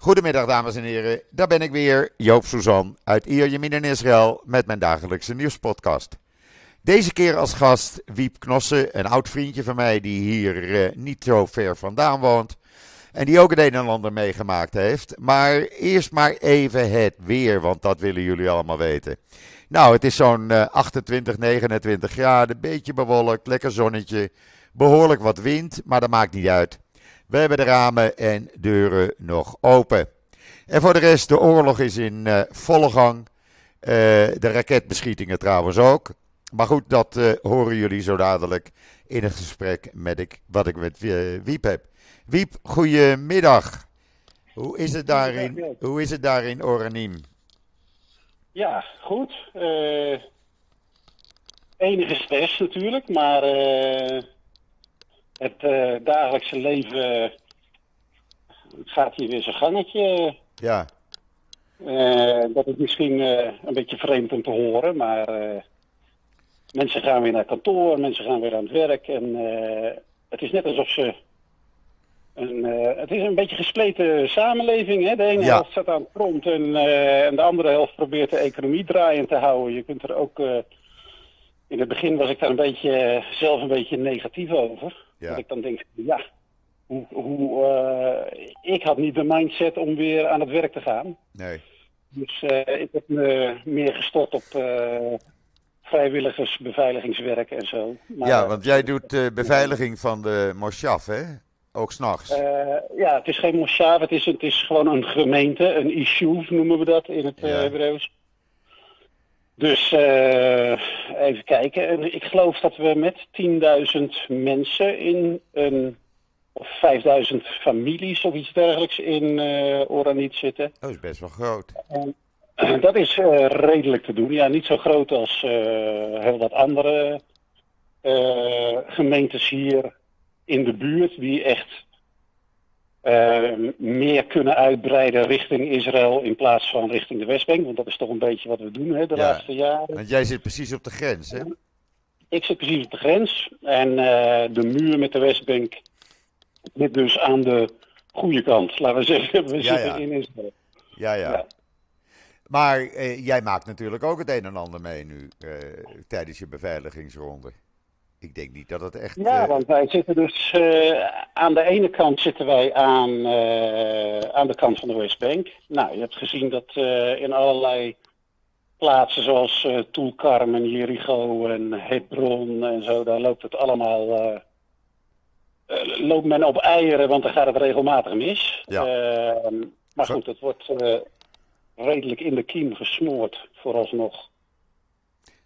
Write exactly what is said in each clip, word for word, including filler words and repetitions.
Goedemiddag dames en heren, daar ben ik weer, Joop Suzan uit Ierjemien in Israël met mijn dagelijkse nieuwspodcast. Deze keer als gast Wieb Kalossen, een oud vriendje van mij die hier uh, niet zo ver vandaan woont. En die ook het een en ander meegemaakt heeft. Maar eerst maar even het weer, want dat willen jullie allemaal weten. Nou, het is zo'n uh, achtentwintig, negenentwintig graden, een beetje bewolkt, lekker zonnetje. Behoorlijk wat wind, maar dat maakt niet uit. We hebben de ramen en deuren nog open. En voor de rest, de oorlog is in uh, volle gang. Uh, de raketbeschietingen trouwens ook. Maar goed, dat uh, horen jullie zo dadelijk in het gesprek met ik, wat ik met uh, Wieb heb. Wieb, goedemiddag. Hoe is het daar in, hoe is het daar in Oranit? Ja, goed. Uh, enige stress natuurlijk, maar uh, het uh, dagelijkse leven uh, gaat hier weer zijn gangetje. Ja. Uh, dat is misschien uh, een beetje vreemd om te horen, maar uh, mensen gaan weer naar kantoor, mensen gaan weer aan het werk en uh, het is net alsof ze... En, uh, het is een beetje een gespleten samenleving. Hè? De ene ja. helft staat aan het front en, uh, en de andere helft probeert de economie draaiend te houden. Je kunt er ook... Uh, in het begin was ik daar een beetje, uh, zelf een beetje negatief over. Ja. Dat ik dan denk, ja, hoe, hoe, uh, ik had niet de mindset om weer aan het werk te gaan. Nee. Dus uh, ik heb me meer gestort op uh, vrijwilligers, beveiligingswerk en zo. Maar, ja, want jij doet uh, beveiliging van de Moschaf, hè? Ook s'nachts? Uh, ja, het is geen moshav, het is, het is gewoon een gemeente, een ishuv noemen we dat in het ja. uh, Hebreeuws. Dus uh, even kijken, en ik geloof dat we met tienduizend mensen in een, of vijfduizend families of iets dergelijks in uh, Oranit zitten. Dat is best wel groot. En, uh, dat is uh, redelijk te doen, ja, niet zo groot als uh, heel wat andere uh, gemeentes hier in de buurt, die echt uh, meer kunnen uitbreiden richting Israël in plaats van richting de Westbank. Want dat is toch een beetje wat we doen hè, de ja, laatste jaren. Want jij zit precies op de grens, hè? Ik zit precies op de grens. En uh, de muur met de Westbank zit dus aan de goede kant. Laten we zeggen, we ja, zitten ja. in Israël. Ja, ja. ja. Maar uh, jij maakt natuurlijk ook het een en ander mee nu uh, tijdens je beveiligingsronde. Ik denk niet dat het echt... Ja, want wij zitten dus... Uh, aan de ene kant zitten wij aan, uh, aan de kant van de Westbank. Nou, je hebt gezien dat uh, in allerlei plaatsen zoals uh, Toelkarm en Jericho en Hebron en zo... daar loopt het allemaal... Uh, uh, loopt men op eieren, want dan gaat het regelmatig mis. Ja. Uh, maar goed, het wordt uh, redelijk in de kiem gesmoord vooralsnog.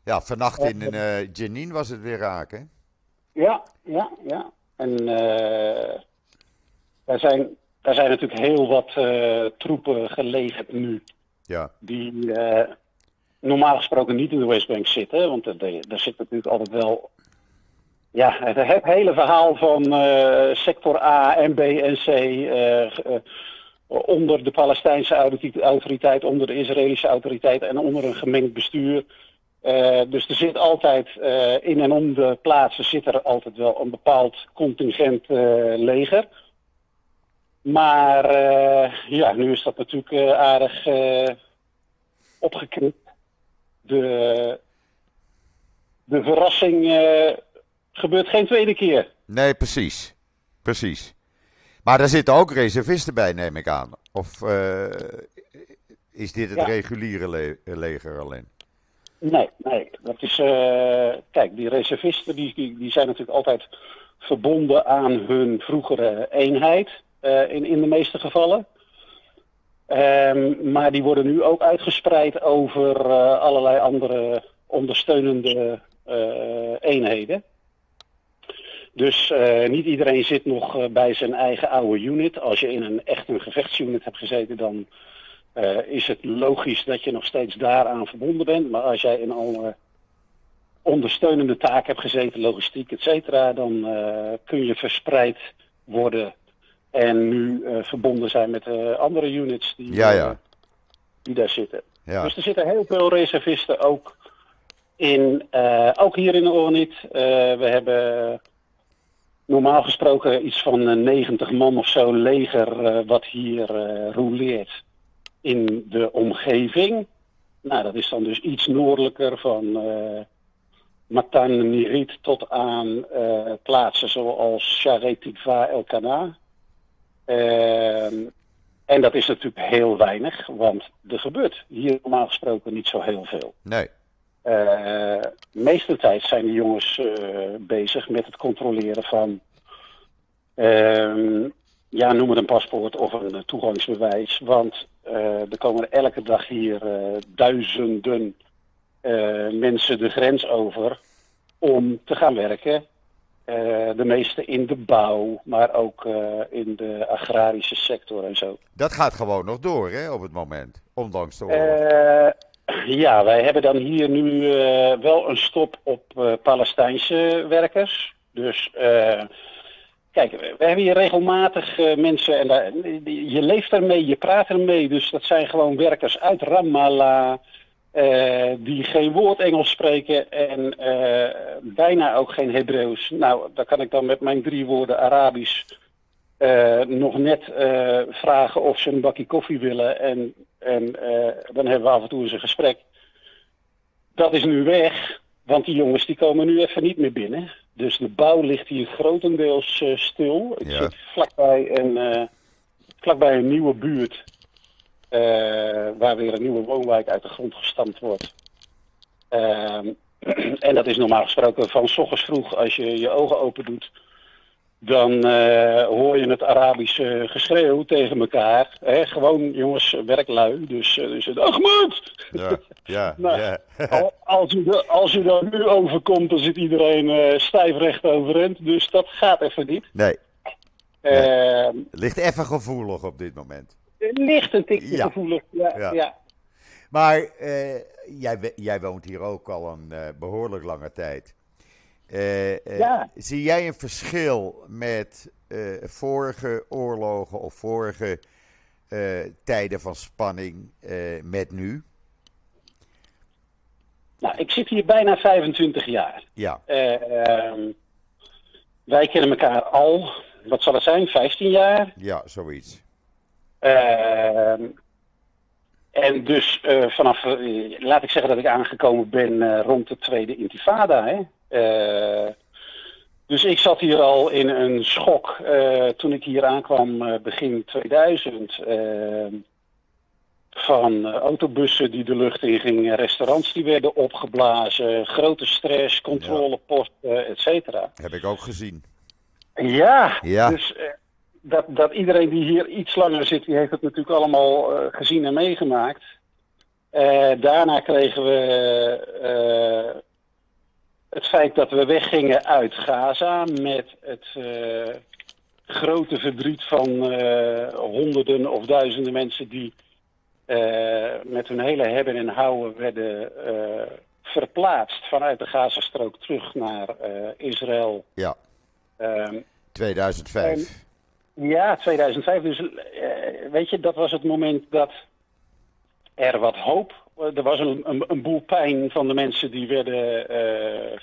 Ja, vannacht in uh, Jenin was het weer raak, hè? Ja, ja, ja. En uh, daar, zijn, daar zijn natuurlijk heel wat uh, troepen gelegerd nu. Ja. Die uh, normaal gesproken niet in de Westbank zitten. Want uh, daar zit natuurlijk altijd wel... Ja, het, het hele verhaal van uh, sector A en B en C... Uh, uh, onder de Palestijnse autoriteit, onder de Israëlische autoriteit... en onder een gemengd bestuur... Uh, dus er zit altijd, uh, in en om de plaatsen zit er altijd wel een bepaald contingent uh, leger. Maar uh, ja, nu is dat natuurlijk uh, aardig uh, opgeknipt. De, de verrassing uh, gebeurt geen tweede keer. Nee, precies. Precies. Maar daar zitten ook reservisten bij, neem ik aan. Of uh, is dit het ja. reguliere le- leger alleen? Nee, nee. Dat is, uh, kijk, die reservisten die, die, die zijn natuurlijk altijd verbonden aan hun vroegere eenheid, uh, in, in de meeste gevallen. Um, maar die worden nu ook uitgespreid over uh, allerlei andere ondersteunende uh, eenheden. Dus uh, niet iedereen zit nog bij zijn eigen oude unit. Als je in een echt een gevechtsunit hebt gezeten, dan... Uh, is het logisch dat je nog steeds daaraan verbonden bent. Maar als jij in alle ondersteunende taken hebt gezeten, logistiek, et cetera... dan uh, kun je verspreid worden en nu uh, verbonden zijn met uh, andere units die, ja, ja. Uh, die daar zitten. Ja. Dus er zitten heel veel reservisten ook in, uh, ook hier in Oranit. Uh, we hebben... normaal gesproken iets van negentig man of zo leger uh, wat hier uh, rouleert in de omgeving. Nou, dat is dan dus iets noordelijker van uh, Matan Nirit tot aan uh, plaatsen zoals Sharei Tikva, Elkana. Uh, en dat is natuurlijk heel weinig, want er gebeurt hier normaal gesproken niet zo heel veel. Nee. Uh, meestertijd zijn de jongens uh, bezig met het controleren van, uh, ja, noem het een paspoort of een uh, toegangsbewijs. Want uh, er komen er elke dag hier uh, duizenden uh, mensen de grens over om te gaan werken. Uh, de meeste in de bouw, maar ook uh, in de agrarische sector en zo. Dat gaat gewoon nog door, hè, op het moment, ondanks de oorlog. Uh, Ja, wij hebben dan hier nu uh, wel een stop op uh, Palestijnse werkers. Dus uh, kijk, we hebben hier regelmatig uh, mensen, en daar, je leeft ermee, je praat ermee. Dus dat zijn gewoon werkers uit Ramallah, uh, die geen woord Engels spreken en uh, bijna ook geen Hebreeuws. Nou, daar kan ik dan met mijn drie woorden Arabisch uh, nog net uh, vragen of ze een bakje koffie willen en... En uh, dan hebben we af en toe eens een gesprek. Dat is nu weg, want die jongens die komen nu even niet meer binnen. Dus de bouw ligt hier grotendeels uh, stil. Ik ja. zit vlakbij een, uh, vlakbij een nieuwe buurt, uh, waar weer een nieuwe woonwijk uit de grond gestampt wordt. Uh, en dat is normaal gesproken van 's ochtends vroeg, als je je ogen open doet... Dan uh, hoor je het Arabische geschreeuw tegen elkaar. Hè? Gewoon, jongens, werklui. Dus uh, is het Ahmed! Ja, ja, nou, ja. al, als, u de, als u daar nu overkomt, dan zit iedereen uh, stijfrecht overeind. Dus dat gaat even niet. Nee. Uh, nee. Ligt even gevoelig op dit moment. Ligt een tikje ja. gevoelig, ja. ja. ja. Maar uh, jij, jij woont hier ook al een uh, behoorlijk lange tijd. Uh, uh, ja. Zie jij een verschil met uh, vorige oorlogen of vorige uh, tijden van spanning uh, met nu? Nou, ik zit hier bijna vijfentwintig jaar. Ja. Uh, um, wij kennen elkaar al, wat zal het zijn, vijftien jaar? Ja, zoiets. Uh, en dus uh, vanaf, uh, laat ik zeggen dat ik aangekomen ben uh, rond de Tweede Intifada, hè? Uh, dus ik zat hier al in een schok uh, toen ik hier aankwam uh, begin tweeduizend. Uh, van uh, autobussen die de lucht in gingen, restaurants die werden opgeblazen, grote stress, controleposten, ja. et cetera. Heb ik ook gezien. Ja, ja. dus uh, dat, dat iedereen die hier iets langer zit, die heeft het natuurlijk allemaal uh, gezien en meegemaakt. Uh, daarna kregen we... Uh, Het feit dat we weggingen uit Gaza met het uh, grote verdriet van uh, honderden of duizenden mensen die uh, met hun hele hebben en houden werden uh, verplaatst vanuit de Gazastrook terug naar uh, Israël. Ja, um, tweeduizend vijf. En, ja, tweeduizend vijf. Dus uh, weet je, dat was het moment dat er wat hoop... Er was een, een, een boel pijn van de mensen die werden uh,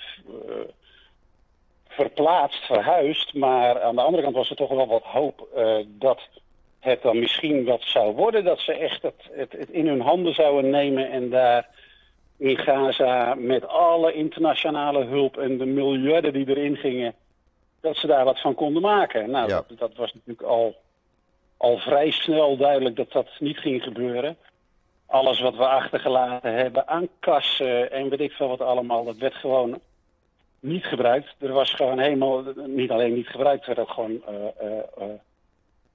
verplaatst, verhuisd. Maar aan de andere kant was er toch wel wat hoop uh, dat het dan misschien wat zou worden. Dat ze echt het, het, het in hun handen zouden nemen en daar in Gaza met alle internationale hulp en de miljarden die erin gingen, dat ze daar wat van konden maken. Nou, ja. dat, dat was natuurlijk al, al vrij snel duidelijk dat dat niet ging gebeuren. Alles wat we achtergelaten hebben aan kassen en weet ik veel wat allemaal, dat werd gewoon niet gebruikt. Er was gewoon helemaal, niet alleen niet gebruikt, werd ook gewoon uh, uh, uh,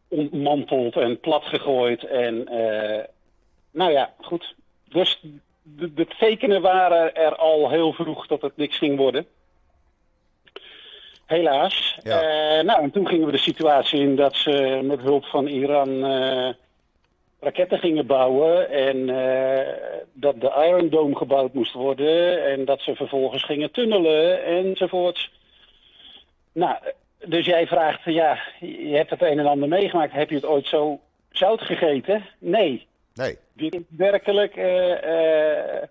ontmanteld en platgegooid. En uh, nou ja, goed. Dus de, de tekenen waren er al heel vroeg dat het niks ging worden. Helaas. Ja. Uh, nou, en toen gingen we de situatie in dat ze met hulp van Iran... Uh, raketten gingen bouwen en uh, dat de Iron Dome gebouwd moest worden en dat ze vervolgens gingen tunnelen enzovoorts. Nou, dus jij vraagt, ja, je hebt het een en ander meegemaakt, heb je het ooit zo zout gegeten? Nee. Nee. Dit is werkelijk uh, uh,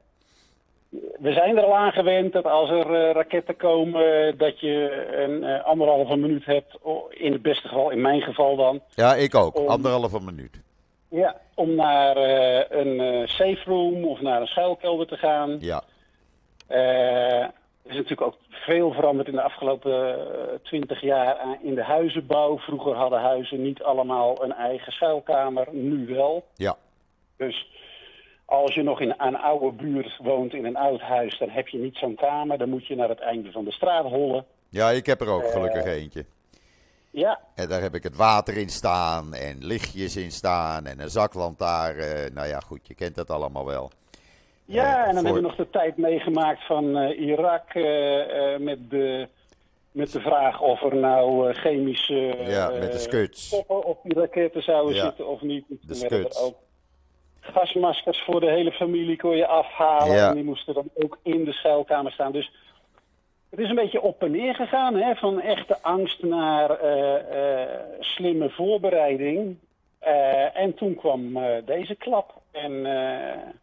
we zijn er al aan gewend dat als er uh, raketten komen, dat je een uh, anderhalve minuut hebt, in het beste geval, in mijn geval dan. Ja, ik ook, om, anderhalve minuut. Ja, om naar uh, een uh, safe room of naar een schuilkelder te gaan. Ja. Uh, er is natuurlijk ook veel veranderd in de afgelopen twintig jaar in de huizenbouw. Vroeger hadden huizen niet allemaal een eigen schuilkamer, nu wel. Ja. Dus als je nog in een oude buurt woont in een oud huis, dan heb je niet zo'n kamer. Dan moet je naar het einde van de straat hollen. Ja, ik heb er ook gelukkig uh, eentje. Ja. En daar heb ik het water in staan en lichtjes in staan en een zaklantaarn. Nou ja, goed, je kent dat allemaal wel. Ja, uh, en dan voor... hebben we nog de tijd meegemaakt van uh, Irak uh, uh, met, de, met de vraag of er nou uh, chemische uh, ja, met de scuds. Stoppen op die raketten zouden ja. zitten of niet. Toen de werden scuds. Er ook gasmaskers voor de hele familie kon je afhalen ja. en die moesten dan ook in de schuilkamer staan. Dus het is een beetje op en neer gegaan, hè? Van echte angst naar uh, uh, slimme voorbereiding. Uh, en toen kwam uh, deze klap en... Uh,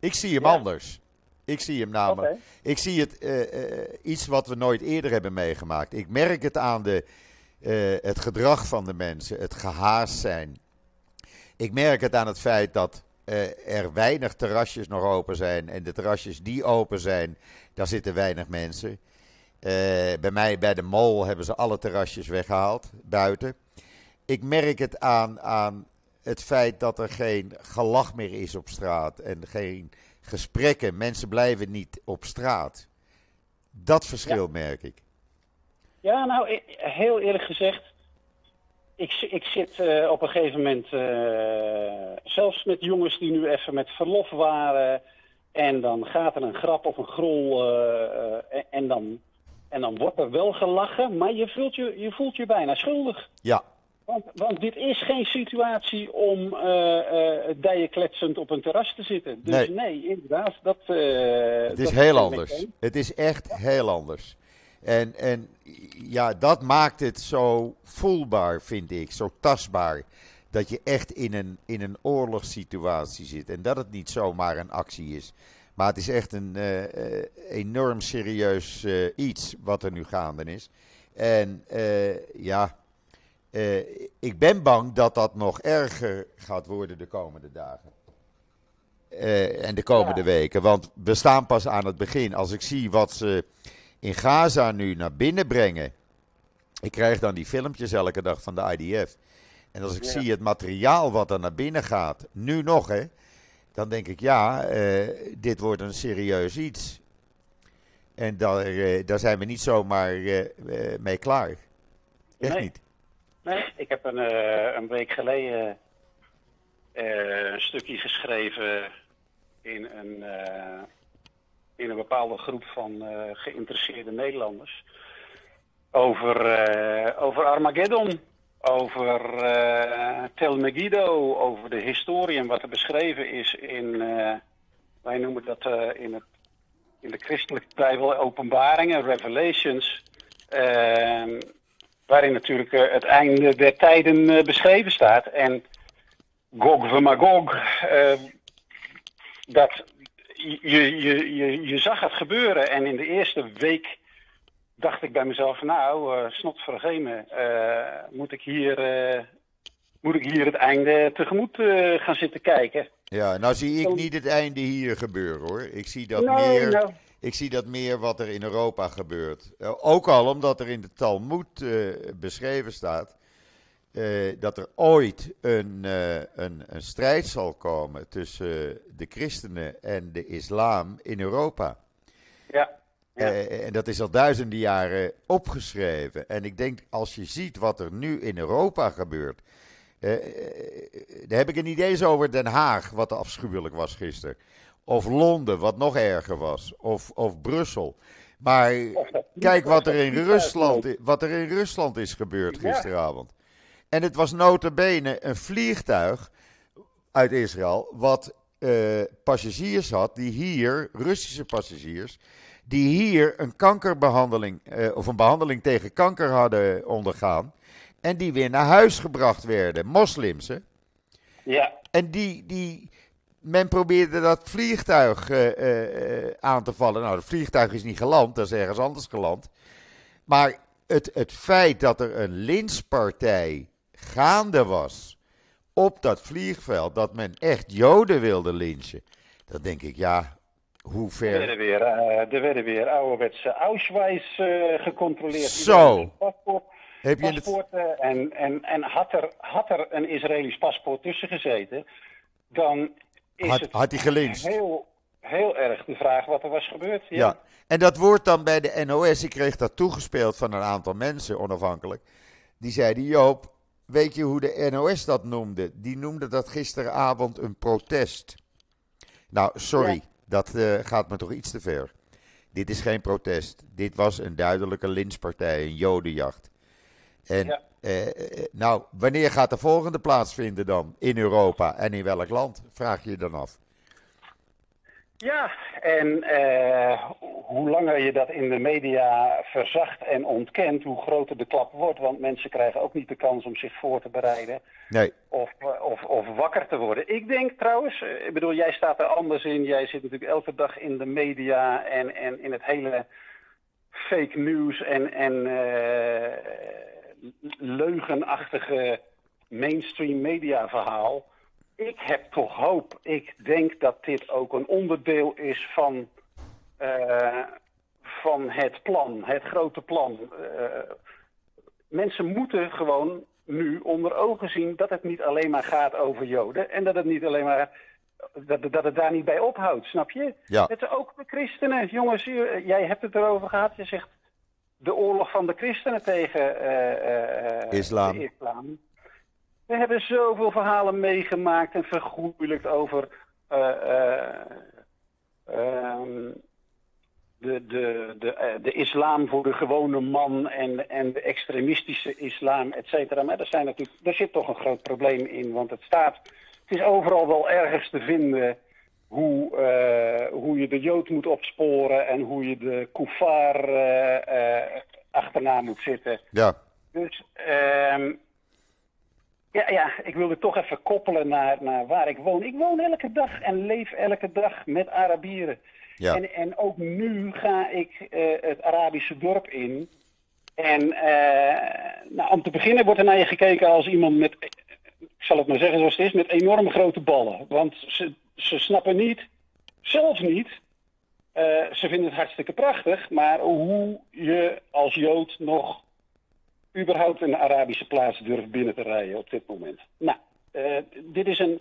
Ik zie hem ja. anders. Ik zie hem namelijk. Okay. Ik zie het uh, uh, iets wat we nooit eerder hebben meegemaakt. Ik merk het aan de, uh, het gedrag van de mensen, het gehaast zijn. Ik merk het aan het feit dat uh, er weinig terrasjes nog open zijn. En de terrasjes die open zijn, daar zitten weinig mensen. Uh, bij mij, bij de Mol, hebben ze alle terrasjes weggehaald, buiten. Ik merk het aan... aan het feit dat er geen gelach meer is op straat en geen gesprekken. Mensen blijven niet op straat. Dat verschil ja. merk ik. Ja, nou, heel eerlijk gezegd. Ik, ik zit uh, op een gegeven moment, uh, zelfs met jongens die nu even met verlof waren. En dan gaat er een grap of een grol uh, uh, en, en, dan, en dan wordt er wel gelachen. Maar je voelt je, je, voelt je bijna schuldig. Ja. Want, want dit is geen situatie om uh, uh, dijenkletsend op een terras te zitten. Dus nee, nee inderdaad. Dat, uh, het is dat heel anders. Meteen. Het is echt ja. heel anders. En, en ja, dat maakt het zo voelbaar, vind ik. Zo tastbaar. Dat je echt in een, in een oorlogssituatie zit. En dat het niet zomaar een actie is. Maar het is echt een uh, uh, enorm serieus uh, iets wat er nu gaande is. En uh, ja... Uh, ik ben bang dat dat nog erger gaat worden de komende dagen. Uh, en de komende ja. weken. Want we staan pas aan het begin. Als ik zie wat ze in Gaza nu naar binnen brengen. Ik krijg dan die filmpjes elke dag van de I D F. En als ik ja. zie het materiaal wat er naar binnen gaat. Nu nog, hè. Dan denk ik, ja, uh, dit wordt een serieus iets. En daar, uh, daar zijn we niet zomaar uh, mee klaar. Echt nee. niet. Nee, ik heb een, uh, een week geleden uh, een stukje geschreven in een, uh, in een bepaalde groep van uh, geïnteresseerde Nederlanders over, uh, over Armageddon, over uh, Tel Megiddo, over de historie en wat er beschreven is in, uh, wij noemen dat uh, in, het, in de christelijke Bijbel Openbaringen, Revelations. Uh, Waarin natuurlijk uh, het einde der tijden uh, beschreven staat. En Gog van Magog, uh, dat, je, je, je, je zag het gebeuren. En in de eerste week dacht ik bij mezelf, nou, uh, snot vergeme, uh, moet ik hier, uh, moet ik hier het einde tegemoet uh, gaan zitten kijken. Ja, nou zie ik niet het einde hier gebeuren, hoor. Ik zie dat no, meer... No. Ik zie dat meer wat er in Europa gebeurt. Uh, ook al omdat er in de Talmud uh, beschreven staat uh, dat er ooit een, uh, een, een strijd zal komen tussen uh, de christenen en de islam in Europa. Ja. ja. Uh, en dat is al duizenden jaren opgeschreven. En ik denk, als je ziet wat er nu in Europa gebeurt, uh, uh, daar heb ik een idee eens over Den Haag, wat afschuwelijk was gisteren. Of Londen, wat nog erger was. Of, of Brussel. Maar kijk wat er in Rusland, wat er in Rusland is gebeurd gisteravond. En het was nota bene een vliegtuig uit Israël wat uh, passagiers had die hier, Russische passagiers, die hier een kankerbehandeling uh, of een behandeling tegen kanker hadden ondergaan. En die weer naar huis gebracht werden. Moslims, hè? Ja. En die... die men probeerde dat vliegtuig uh, uh, aan te vallen. Nou, het vliegtuig is niet geland, dat is ergens anders geland. Maar het, het feit dat er een lynchpartij gaande was op dat vliegveld, dat men echt Joden wilde lynchen, dan denk ik, ja, hoe ver... Er werden weer, uh, er werden weer ouderwetse Auschwitz uh, gecontroleerd. Zo! Heb je paspoorten en, en, en had, er, had er een Israëlisch paspoort tussen gezeten, dan is had, het had hij gelinst. Heel, heel erg de vraag wat er was gebeurd. Ja. ja, en dat wordt dan bij de N O S, ik kreeg dat toegespeeld van een aantal mensen onafhankelijk, die zeiden, Joop, weet je hoe de N O S dat noemde? Die noemde dat gisteravond een protest. Nou, sorry, ja. dat uh, gaat me toch iets te ver. Dit is geen protest, dit was een duidelijke lynchpartij, een jodenjacht. En ja. eh, nou, wanneer gaat de volgende plaatsvinden dan in Europa en in welk land, vraag je je dan af. Ja, en eh, hoe langer je dat in de media verzacht en ontkent, hoe groter de klap wordt. Want mensen krijgen ook niet de kans om zich voor te bereiden nee. of, of, of wakker te worden. Ik denk trouwens, ik bedoel, jij staat er anders in. Jij zit natuurlijk elke dag in de media en, en in het hele fake news en... en uh, leugenachtige mainstream media verhaal. Ik heb toch hoop. Ik denk dat dit ook een onderdeel is van, uh, van het plan, het grote plan. Uh, mensen moeten gewoon nu onder ogen zien dat het niet alleen maar gaat over Joden en dat het niet alleen maar dat, dat het daar niet bij ophoudt, snap je? Ja. Het is ook de christenen. Jongens, jij hebt het erover gehad. Je zegt de oorlog van de christenen tegen uh, uh, islam. De islam. We hebben zoveel verhalen meegemaakt en vergoeilijkt over uh, uh, um, de, de, de, uh, de islam voor de gewone man en, en de extremistische islam, et cetera. Maar er, zijn natuurlijk, er zit toch een groot probleem in, want het staat, het is overal wel ergens te vinden Hoe, uh, hoe je de Jood moet opsporen en hoe je de koefar uh, uh, achterna moet zitten. Ja. Dus um, ja, ja, ik wilde toch even koppelen naar, naar waar ik woon. Ik woon elke dag en leef elke dag met Arabieren. Ja. En, en ook nu ga ik uh, het Arabische dorp in. En uh, nou, om te beginnen wordt er naar je gekeken als iemand met, ik zal het maar zeggen zoals het is, met enorm grote ballen. Want ze... Ze snappen niet, zelf niet, uh, ze vinden het hartstikke prachtig, maar hoe je als Jood nog überhaupt een Arabische plaats durft binnen te rijden op dit moment. Nou, uh, dit is een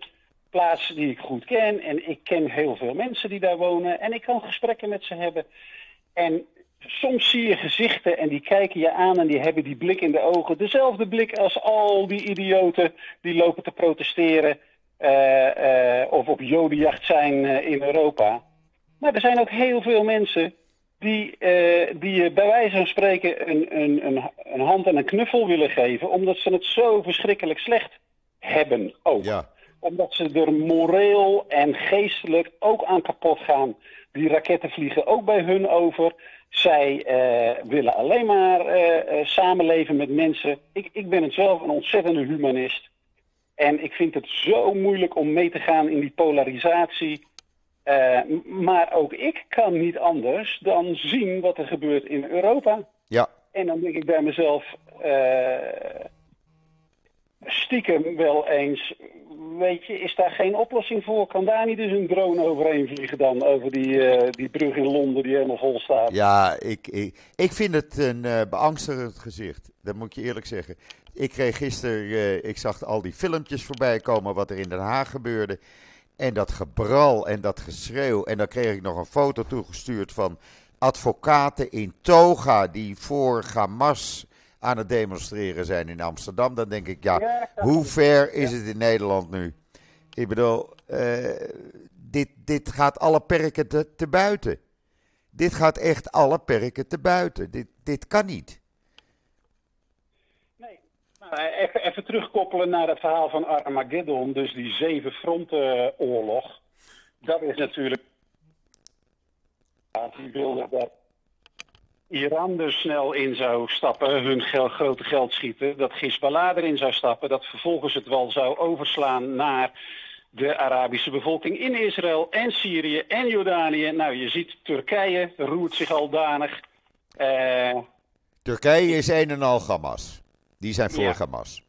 plaats die ik goed ken en ik ken heel veel mensen die daar wonen en ik kan gesprekken met ze hebben. En soms zie je gezichten en die kijken je aan en die hebben die blik in de ogen, dezelfde blik als al die idioten die lopen te protesteren. Uh, uh, of op jodenjacht zijn uh, in Europa. Maar er zijn ook heel veel mensen die, uh, die bij wijze van spreken een, een, een, een hand en een knuffel willen geven, omdat ze het zo verschrikkelijk slecht hebben ook. Ja. Omdat ze er moreel en geestelijk ook aan kapot gaan. Die raketten vliegen ook bij hun over. Zij uh, willen alleen maar uh, uh, samenleven met mensen. Ik, ik ben het zelf een ontzettende humanist. En ik vind het zo moeilijk om mee te gaan in die polarisatie. Uh, maar ook ik kan niet anders dan zien wat er gebeurt in Europa. Ja. En dan denk ik bij mezelf uh, stiekem wel eens, weet je, is daar geen oplossing voor? Kan daar niet dus een drone overheen vliegen dan, over die, uh, die brug in Londen die helemaal vol staat? Ja, ik, ik, ik vind het een uh, beangstigend gezicht, dat moet ik je eerlijk zeggen. Ik kreeg gisteren, uh, ik zag al die filmpjes voorbij komen wat er in Den Haag gebeurde. En dat gebral en dat geschreeuw. En dan kreeg ik nog een foto toegestuurd van advocaten in toga die voor Hamas aan het demonstreren zijn in Amsterdam. Dan denk ik, ja, hoe ver is het in Nederland nu? Ik bedoel, uh, dit, dit gaat alle perken te, te buiten. Dit gaat echt alle perken te buiten. Dit, dit kan niet. Even, even terugkoppelen naar het verhaal van Armageddon, dus die zeven fronten oorlog. Dat is natuurlijk... Die wilden dat Iran er snel in zou stappen, hun gel- grote geld schieten, dat Hezbollah erin zou stappen, dat vervolgens het wel zou overslaan naar de Arabische bevolking in Israël en Syrië en Jordanië. Nou, je ziet, Turkije roert zich aldanig. Uh, Turkije is een en al Hamas. Die zijn voor ja. Hamas.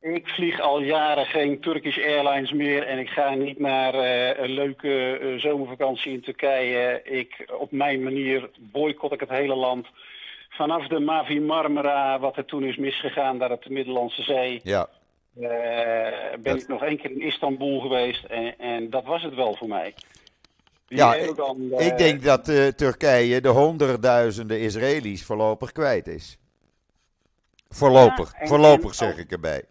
Ik vlieg al jaren geen Turkish Airlines meer en ik ga niet naar uh, een leuke uh, zomervakantie in Turkije. Ik, op mijn manier boycott ik het hele land. Vanaf de Mavi Marmara, wat er toen is misgegaan, daar op de Middellandse Zee. Ja. Uh, ben dat... ik nog één keer in Istanbul geweest en, en dat was het wel voor mij. Die ja, dan, uh... ik denk dat uh, Turkije de honderdduizenden Israëli's voorlopig kwijt is. Voorlopig, ja, en voorlopig en zeg ik erbij.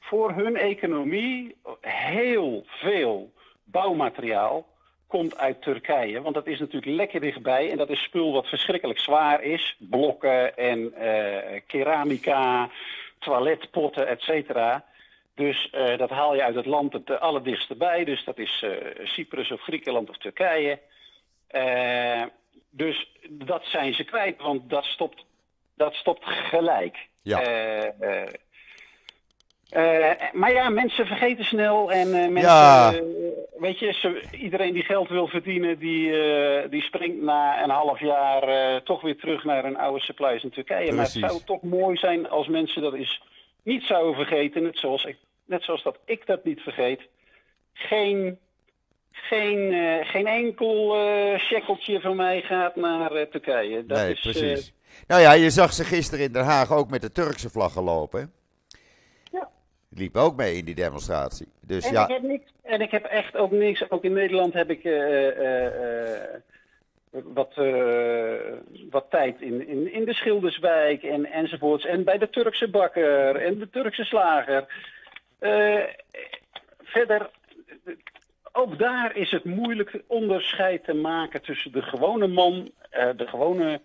Voor hun economie, heel veel bouwmateriaal komt uit Turkije. Want dat is natuurlijk lekker dichtbij en dat is spul wat verschrikkelijk zwaar is. Blokken en uh, keramica, toiletpotten, et cetera. Dus uh, dat haal je uit het land het allerdichtste bij. Dus dat is uh, Cyprus of Griekenland of Turkije. Uh, dus dat zijn ze kwijt, want dat stopt, dat stopt gelijk. Ja. Uh, uh, uh, maar ja, mensen vergeten snel. En uh, mensen, ja. uh, weet je, ze, iedereen die geld wil verdienen, die, uh, die springt na een half jaar uh, toch weer terug naar hun oude supplies in Turkije. Precies. Maar het zou toch mooi zijn als mensen dat is... niet zouden vergeten, net zoals, ik, net zoals dat ik dat niet vergeet, geen, geen, uh, geen enkel uh, shekeltje van mij gaat naar uh, Turkije. Dat nee, is, precies. Uh... Nou ja, je zag ze gisteren in Den Haag ook met de Turkse vlag lopen. Ja. Liep ook mee in die demonstratie. Dus, en, ja... ik heb niks, en ik heb echt ook niks, ook in Nederland heb ik... Uh, uh, uh, Wat, uh, wat tijd in, in, in de Schilderswijk en, enzovoorts. En bij de Turkse bakker en de Turkse slager. Uh, verder, ook daar is het moeilijk onderscheid te maken tussen de gewone man, uh, de gewone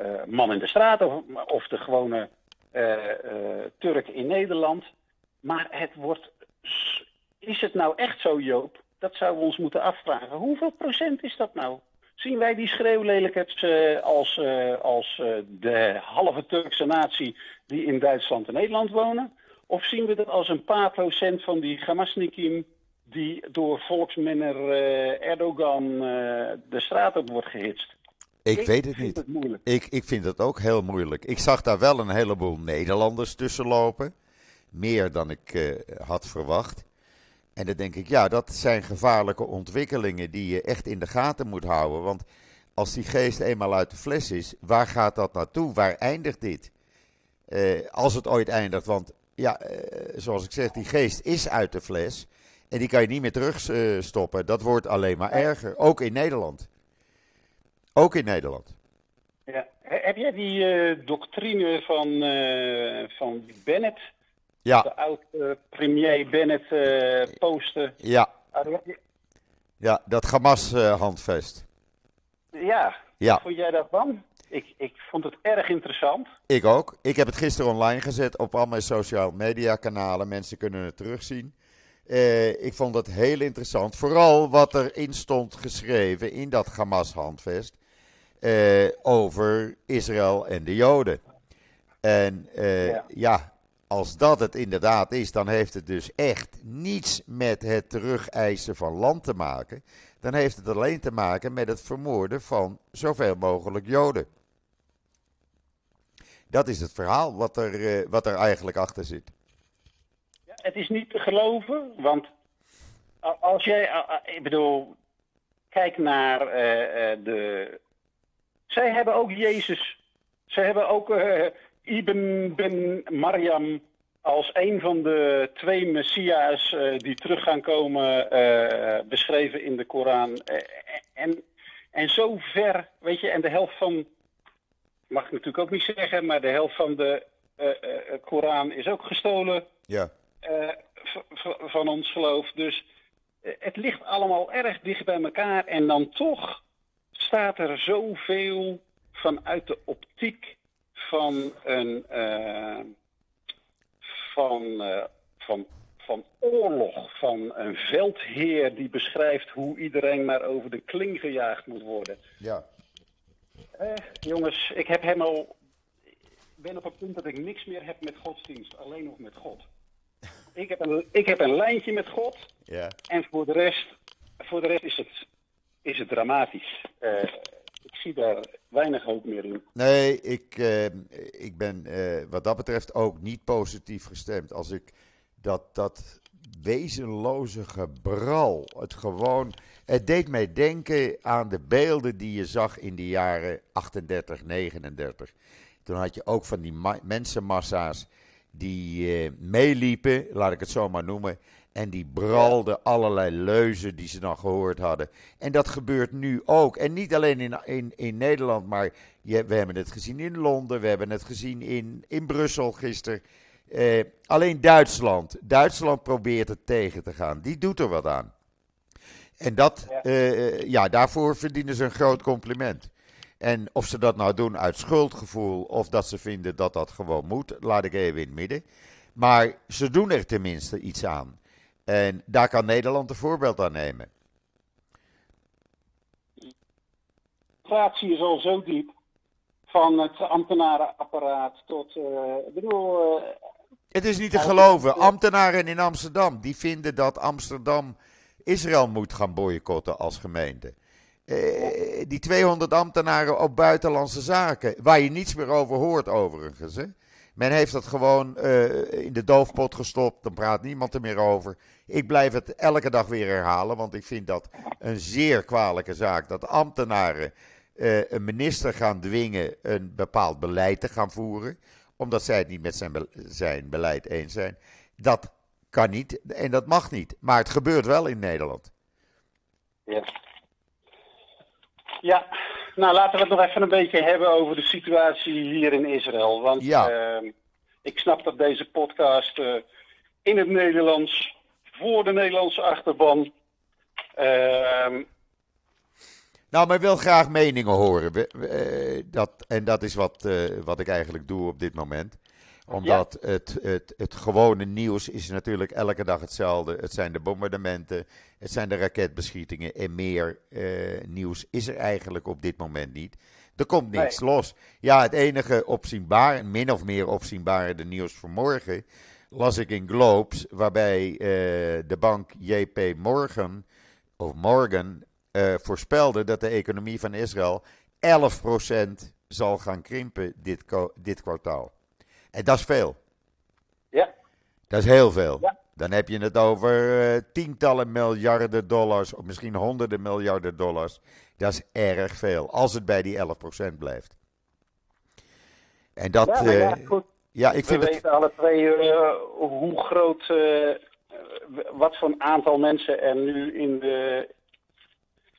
uh, man in de straat of, of de gewone uh, uh, Turk in Nederland. Maar het wordt, is het nou echt zo, Joop? Dat zouden we ons moeten afvragen. Hoeveel procent is dat nou? Zien wij die schreeuwlelijkers uh, als, uh, als uh, de halve Turkse natie die in Duitsland en Nederland wonen? Of zien we dat als een paar procent van die Hamasnikim die door volksmenner uh, Erdogan uh, de straat op wordt gehitst? Ik, ik weet het niet. Het moeilijk. Ik, ik vind het ook heel moeilijk. Ik zag daar wel een heleboel Nederlanders tussen lopen. Meer dan ik uh, had verwacht. En dan denk ik, ja, dat zijn gevaarlijke ontwikkelingen die je echt in de gaten moet houden. Want als die geest eenmaal uit de fles is, waar gaat dat naartoe? Waar eindigt dit? Uh, als het ooit eindigt, want ja, uh, zoals ik zeg, die geest is uit de fles. En die kan je niet meer terugstoppen. Uh, dat wordt alleen maar erger. Ook in Nederland. Ook in Nederland. Ja. Heb jij die uh, doctrine van, uh, van Bennett... Ja. De oud-premier uh, Bennett uh, posten. Ja. Ja, dat Hamas-handvest. Uh, ja. ja, vond jij dat van? Ik, ik vond het erg interessant. Ik ook. Ik heb het gisteren online gezet op al mijn social media kanalen. Mensen kunnen het terugzien. Uh, ik vond dat heel interessant. Vooral wat erin stond geschreven in dat Hamas-handvest uh, over Israël en de Joden. En uh, ja... ja Als dat het inderdaad is, dan heeft het dus echt niets met het terugeisen van land te maken. Dan heeft het alleen te maken met het vermoorden van zoveel mogelijk Joden. Dat is het verhaal wat er, wat er eigenlijk achter zit. Ja, het is niet te geloven, want als jij, ik bedoel, kijk naar uh, de... Zij hebben ook Jezus. Zij hebben ook... Uh, Ibn Ben Mariam als een van de twee messia's uh, die terug gaan komen, uh, beschreven in de Koran. Uh, en, en zo ver, weet je, en de helft van, mag ik natuurlijk ook niet zeggen, maar de helft van de uh, uh, Koran is ook gestolen ja. uh, v- v- van ons geloof. Dus uh, het ligt allemaal erg dicht bij elkaar en dan toch staat er zoveel vanuit de optiek van een uh, van, uh, van, van oorlog, van een veldheer die beschrijft hoe iedereen maar over de kling gejaagd moet worden. Ja. Eh, jongens, ik heb helemaal, ben op het punt dat ik niks meer heb met godsdienst, alleen nog met God. Ik heb een, ik heb een lijntje met God. Ja. En voor de rest, voor de rest is, het, is het dramatisch. Uh, ik zie daar weinig hoop meer in. Nee, ik, uh, ik ben uh, wat dat betreft ook niet positief gestemd. Als ik dat, dat wezenloze gebral, het gewoon... Het deed mij denken aan de beelden die je zag in de jaren achtendertig, negenendertig. Toen had je ook van die ma- mensenmassa's die uh, meeliepen, laat ik het zo maar noemen. En die bralden allerlei leuzen die ze dan gehoord hadden. En dat gebeurt nu ook. En niet alleen in, in, in Nederland, maar je, we hebben het gezien in Londen. We hebben het gezien in, in Brussel gisteren. Uh, alleen Duitsland. Duitsland probeert het tegen te gaan. Die doet er wat aan. En dat, uh, ja, daarvoor verdienen ze een groot compliment. En of ze dat nou doen uit schuldgevoel of dat ze vinden dat dat gewoon moet, laat ik even in het midden. Maar ze doen er tenminste iets aan. En daar kan Nederland een voorbeeld aan nemen. De inflatie is al zo diep. Van het ambtenarenapparaat tot... Uh, ik bedoel, uh, het is niet te geloven. Ambtenaren in Amsterdam, die vinden dat Amsterdam Israël moet gaan boycotten als gemeente. Uh, die tweehonderd ambtenaren op buitenlandse zaken, waar je niets meer over hoort overigens. Hè? Men heeft dat gewoon uh, in de doofpot gestopt, dan praat niemand er meer over. Ik blijf het elke dag weer herhalen, want ik vind dat een zeer kwalijke zaak. Dat ambtenaren uh, een minister gaan dwingen een bepaald beleid te gaan voeren, omdat zij het niet met zijn, be- zijn beleid eens zijn. Dat kan niet en dat mag niet, maar het gebeurt wel in Nederland. Ja. Ja, nou laten we het nog even een beetje hebben over de situatie hier in Israël. Want ja. uh, ik snap dat deze podcast uh, in het Nederlands, voor de Nederlandse achterban... Uh, nou, maar ik wil graag meningen horen. We, we, uh, dat, en dat is wat, uh, wat ik eigenlijk doe op dit moment. Omdat ja. het, het, het gewone nieuws is natuurlijk elke dag hetzelfde. Het zijn de bombardementen, het zijn de raketbeschietingen en meer uh, nieuws is er eigenlijk op dit moment niet. Er komt niks nee. los. Ja, het enige opzienbare, min of meer opzienbare de nieuws van morgen, las ik in Globes, waarbij uh, de bank J P Morgan, of Morgan uh, voorspelde dat de economie van Israël elf procent zal gaan krimpen dit, ko- dit kwartaal. En dat is veel. Ja. Dat is heel veel. Ja. Dan heb je het over uh, tientallen miljarden dollars, of misschien honderden miljarden dollars. Dat is erg veel, als het bij die elf procent blijft. En dat... Ja, ja, goed. Ja, ik vind We weten het... alle twee uh, hoe groot, uh, wat voor een aantal mensen er nu in de,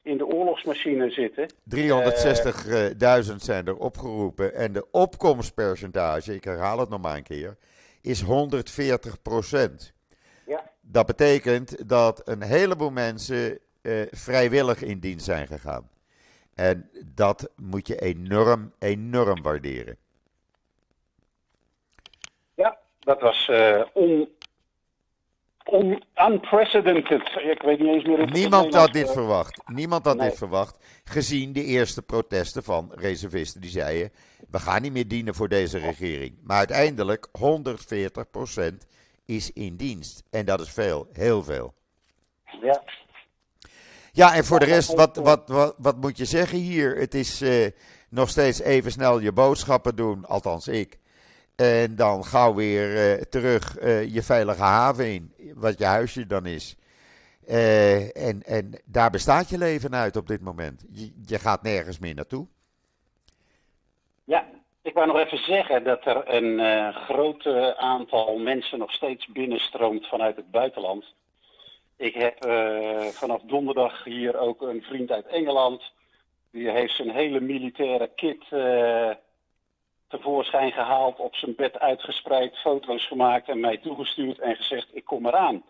in de oorlogsmachine zitten. driehonderdzestigduizend zijn er opgeroepen. En de opkomstpercentage, ik herhaal het nog maar een keer, is honderdveertig procent. Ja. Dat betekent dat een heleboel mensen eh, vrijwillig in dienst zijn gegaan. En dat moet je enorm, enorm waarderen. Ja, dat was uh, on, on, unprecedented. Ik weet niet eens meer hoe Niemand had dit verwacht. Niemand had nee. dit verwacht, gezien de eerste protesten van reservisten. Die zeiden, we gaan niet meer dienen voor deze regering. Maar uiteindelijk honderdveertig procent. Is in dienst. En dat is veel. Heel veel. Ja. Ja, en voor de rest, wat, wat, wat, wat moet je zeggen hier? Het is uh, nog steeds even snel je boodschappen doen, althans ik. En dan gauw weer uh, terug uh, je veilige haven in, wat je huisje dan is. Uh, en, en daar bestaat je leven uit op dit moment. Je, je gaat nergens meer naartoe. Ja. Ik wou nog even zeggen dat er een uh, groot uh, aantal mensen nog steeds binnenstroomt vanuit het buitenland. Ik heb uh, vanaf donderdag hier ook een vriend uit Engeland. Die heeft zijn hele militaire kit uh, tevoorschijn gehaald, op zijn bed uitgespreid, foto's gemaakt en mij toegestuurd en gezegd, ik kom eraan.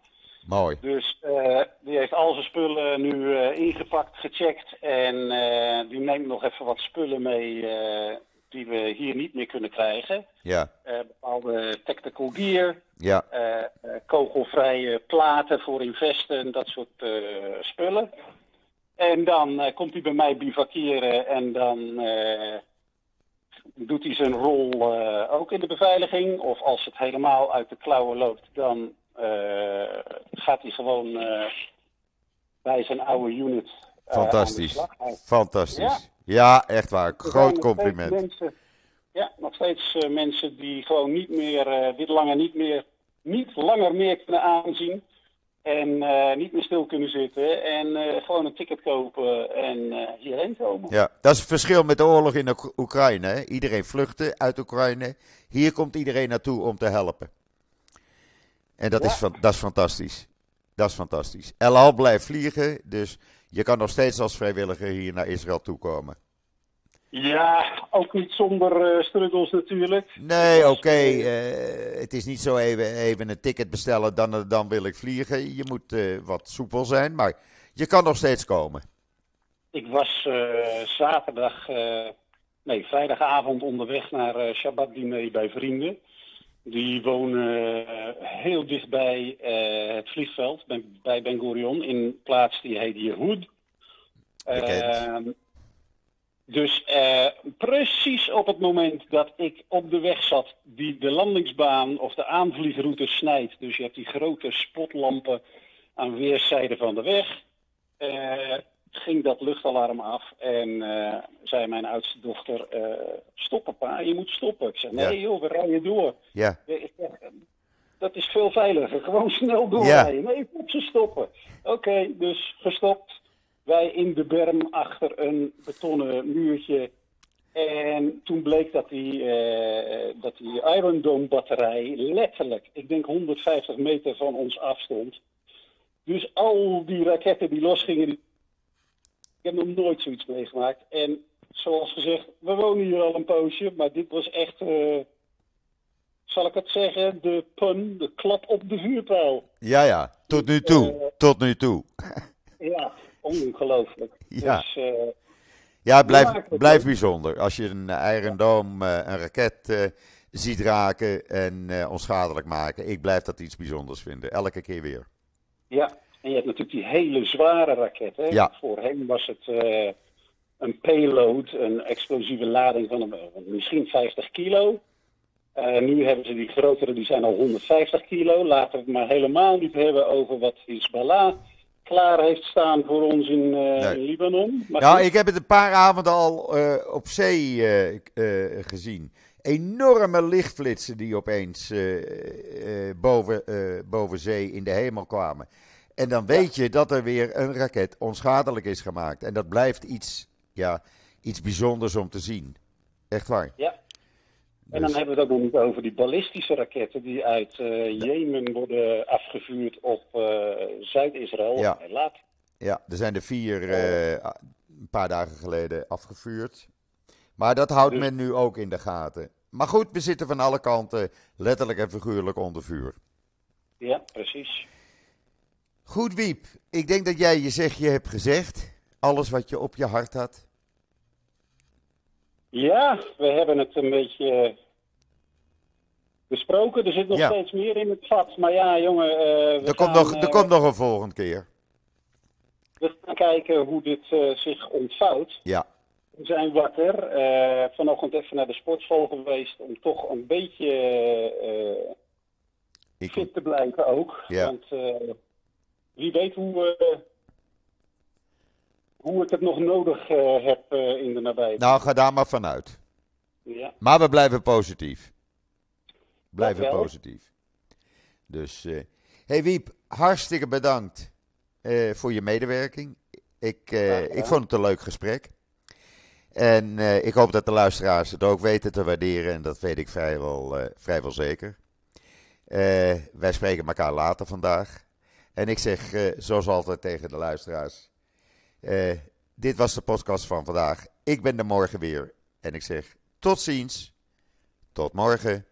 Mooi. Dus uh, die heeft al zijn spullen nu uh, ingepakt, gecheckt en uh, die neemt nog even wat spullen mee... Uh, die we hier niet meer kunnen krijgen. Ja. Uh, bepaalde tactical gear, ja. uh, kogelvrije platen voor investen, dat soort uh, spullen. En dan uh, komt hij bij mij bivakkieren en dan uh, doet hij zijn rol uh, ook in de beveiliging. Of als het helemaal uit de klauwen loopt, dan uh, gaat hij gewoon uh, bij zijn oude unit uh, fantastisch. aan de slag. Fantastisch. Ja, ja echt waar. Groot compliment. Mensen, ja, nog steeds uh, mensen die gewoon niet meer, uh, dit langer niet meer, niet langer meer kunnen aanzien. En uh, niet meer stil kunnen zitten en uh, gewoon een ticket kopen en uh, hierheen komen. Ja, dat is het verschil met de oorlog in Oek- Oekraïne. Hè? Iedereen vluchtte uit Oekraïne. Hier komt iedereen naartoe om te helpen. En dat, ja. is, van, dat is fantastisch. Dat is fantastisch. El Al blijft vliegen, dus je kan nog steeds als vrijwilliger hier naar Israël toekomen. Ja, ook niet zonder uh, struggles natuurlijk. Nee, oké. Okay, uh, het is niet zo even, even een ticket bestellen, dan, dan wil ik vliegen. Je moet uh, wat soepel zijn, maar je kan nog steeds komen. Ik was uh, zaterdag, uh, nee, vrijdagavond onderweg naar uh, Shabbat-diner bij vrienden. Die wonen uh, heel dicht bij uh, het vliegveld, bij, bij Ben Gurion, in een plaats die heet Yehud. Bekend. Dus uh, precies op het moment dat ik op de weg zat die de landingsbaan of de aanvliegroute snijdt. Dus je hebt die grote spotlampen aan weerszijden van de weg. Uh, ging dat luchtalarm af en uh, zei mijn oudste dochter, uh, stoppen pa, je moet stoppen. Ik zei, nee ja. joh, we rijden door. Ja. Dat is veel veiliger, gewoon snel doorrijden. Ja. Nee, ik moet ze stoppen. Oké, okay, dus gestopt. Wij in de berm achter een betonnen muurtje. En toen bleek dat die, uh, dat die Iron Dome batterij letterlijk, ik denk honderdvijftig meter van ons afstond. Dus al die raketten die losgingen, ik heb nog nooit zoiets meegemaakt. En zoals gezegd, we wonen hier al een poosje, maar dit was echt... Uh, zal ik het zeggen, de pun, de klap op de vuurpijl. Ja, ja, tot nu toe, uh, tot nu toe. Ja. Ongelooflijk. Ja, dus, uh, ja blijf, blijf bijzonder. Als je een Iron Dome, uh, een raket uh, ziet raken en uh, onschadelijk maken. Ik blijf dat iets bijzonders vinden. Elke keer weer. Ja, en je hebt natuurlijk die hele zware raket. Hè? Ja. Voorheen was het uh, een payload, een explosieve lading van een, misschien vijftig kilo. Uh, nu hebben ze die grotere, die zijn al honderdvijftig kilo. Laten we het maar helemaal niet hebben over wat Hezbollah klaar heeft staan voor ons in, uh, nee. in Libanon. Maar nou, ik heb het een paar avonden al uh, op zee uh, uh, gezien. Enorme lichtflitsen die opeens uh, uh, boven, uh, boven zee in de hemel kwamen. En dan weet ja. je dat er weer een raket onschadelijk is gemaakt. En dat blijft iets, ja, iets bijzonders om te zien. Echt waar. Ja. En dus. Dan hebben we het ook nog niet over die ballistische raketten die uit uh, Jemen worden afgevuurd op uh, Zuid-Israël. Ja. Laat. ja, er zijn er vier uh, een paar dagen geleden afgevuurd. Maar dat houdt dus men nu ook in de gaten. Maar goed, we zitten van alle kanten letterlijk en figuurlijk onder vuur. Ja, precies. Goed, Wieb. Ik denk dat jij je zegje hebt gezegd. Alles wat je op je hart had. Ja, we hebben het een beetje besproken. Er zit nog ja. steeds meer in het vat. Maar ja, jongen... Uh, we er, komt gaan, nog, er uh, komt nog een volgende keer. We gaan kijken hoe dit uh, zich ontvouwt. Ja. We zijn wakker. Uh, vanochtend even naar de sportschool geweest om toch een beetje uh, Ik... fit te blijven ook. Ja. Want uh, wie weet hoe... Uh, Hoe ik het nog nodig uh, heb uh, in de nabijheid. Nou, ga daar maar vanuit. Ja. Maar we blijven positief. Blijven positief. Dus, uh, hey Wieb, hartstikke bedankt uh, voor je medewerking. Ik, uh, ja, ja. ik vond het een leuk gesprek. En uh, ik hoop dat de luisteraars het ook weten te waarderen. En dat weet ik vrijwel, uh, vrijwel zeker. Uh, wij spreken elkaar later vandaag. En ik zeg, uh, zoals altijd tegen de luisteraars... Uh, dit was de podcast van vandaag. Ik ben er morgen weer. En ik zeg tot ziens. Tot morgen.